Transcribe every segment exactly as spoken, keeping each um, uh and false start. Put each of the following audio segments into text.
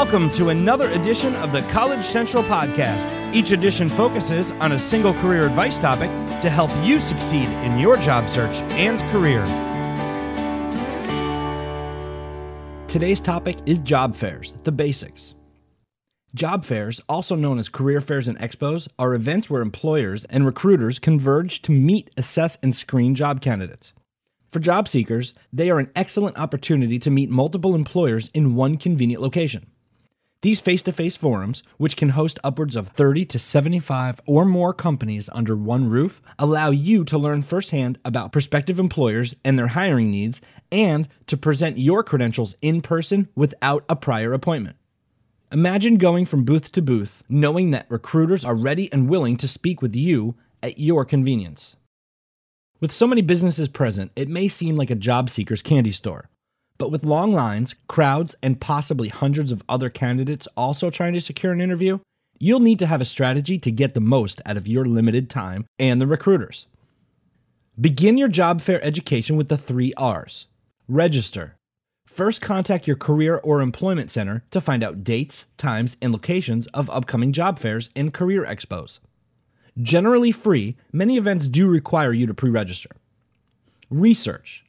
Welcome to another edition of the College Central Podcast. Each edition focuses on a single career advice topic to help you succeed in your job search and career. Today's topic is job fairs, the basics. Job fairs, also known as career fairs and expos, are events where employers and recruiters converge to meet, assess, and screen job candidates. For job seekers, they are an excellent opportunity to meet multiple employers in one convenient location. These face-to-face forums, which can host upwards of thirty to seventy-five or more companies under one roof, allow you to learn firsthand about prospective employers and their hiring needs and to present your credentials in person without a prior appointment. Imagine going from booth to booth, knowing that recruiters are ready and willing to speak with you at your convenience. With so many businesses present, it may seem like a job seeker's candy store. But with long lines, crowds, and possibly hundreds of other candidates also trying to secure an interview, you'll need to have a strategy to get the most out of your limited time and the recruiters. Begin your job fair education with the three R's. Register. First, contact your career or employment center to find out dates, times, and locations of upcoming job fairs and career expos. Generally free, many events do require you to pre-register. Research.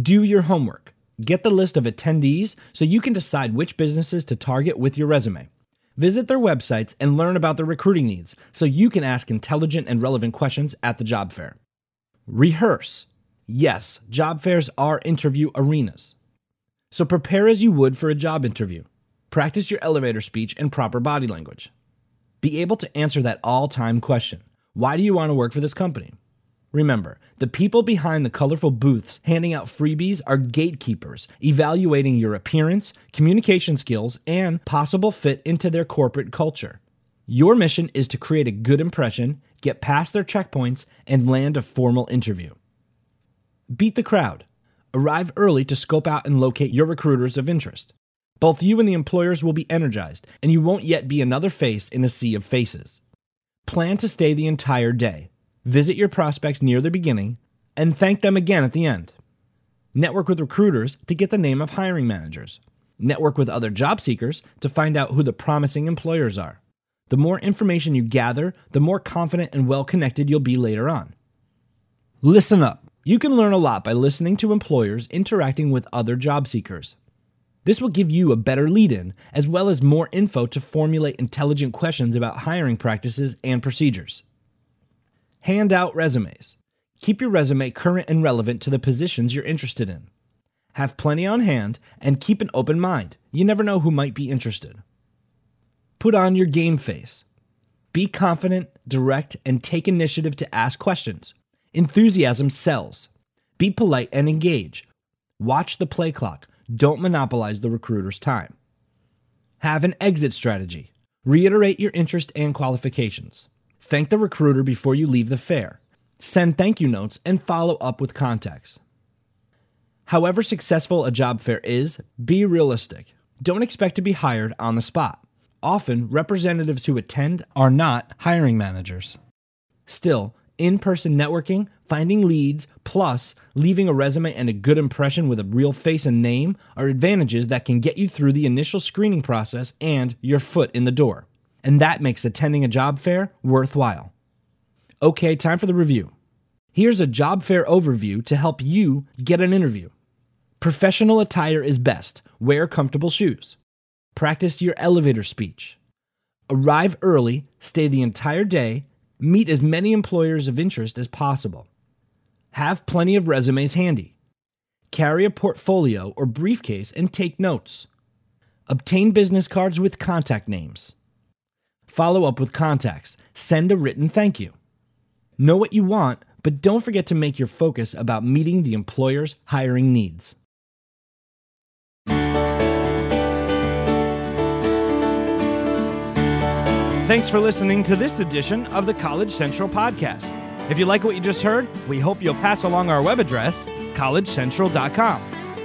Do your homework. Get the list of attendees so you can decide which businesses to target with your resume. Visit their websites and learn about their recruiting needs so you can ask intelligent and relevant questions at the job fair. Rehearse. Yes, job fairs are interview arenas. So prepare as you would for a job interview. Practice your elevator speech and proper body language. Be able to answer that all-time question. Why do you want to work for this company? Remember, the people behind the colorful booths handing out freebies are gatekeepers, evaluating your appearance, communication skills, and possible fit into their corporate culture. Your mission is to create a good impression, get past their checkpoints, and land a formal interview. Beat the crowd. Arrive early to scope out and locate your recruiters of interest. Both you and the employers will be energized, and you won't yet be another face in a sea of faces. Plan to stay the entire day. Visit your prospects near the beginning, and thank them again at the end. Network with recruiters to get the name of hiring managers. Network with other job seekers to find out who the promising employers are. The more information you gather, the more confident and well-connected you'll be later on. Listen up. You can learn a lot by listening to employers interacting with other job seekers. This will give you a better lead-in, as well as more info to formulate intelligent questions about hiring practices and procedures. Hand out resumes. Keep your resume current and relevant to the positions you're interested in. Have plenty on hand and keep an open mind. You never know who might be interested. Put on your game face. Be confident, direct, and take initiative to ask questions. Enthusiasm sells. Be polite and engage. Watch the play clock. Don't monopolize the recruiter's time. Have an exit strategy. Reiterate your interest and qualifications. Thank the recruiter before you leave the fair. Send thank you notes and follow up with contacts. However successful a job fair is, be realistic. Don't expect to be hired on the spot. Often, representatives who attend are not hiring managers. Still, in-person networking, finding leads, plus leaving a resume and a good impression with a real face and name are advantages that can get you through the initial screening process and your foot in the door. And that makes attending a job fair worthwhile. Okay, time for the review. Here's a job fair overview to help you get an interview. Professional attire is best. Wear comfortable shoes. Practice your elevator speech. Arrive early, stay the entire day, meet as many employers of interest as possible. Have plenty of resumes handy. Carry a portfolio or briefcase and take notes. Obtain business cards with contact names. Follow up with contacts. Send a written thank you. Know what you want, but don't forget to make your focus about meeting the employer's hiring needs. Thanks for listening to this edition of the College Central Podcast. If you like what you just heard, we hope you'll pass along our web address, college central dot com.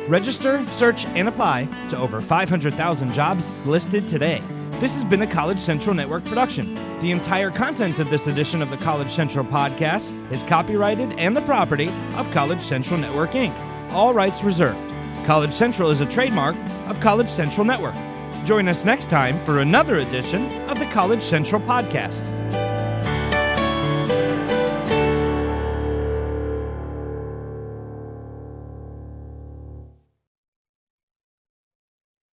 Register, search, and apply to over five hundred thousand jobs listed today. This has been a College Central Network production. The entire content of this edition of the College Central Podcast is copyrighted and the property of College Central Network, Incorporated. All rights reserved. College Central is a trademark of College Central Network. Join us next time for another edition of the College Central Podcast.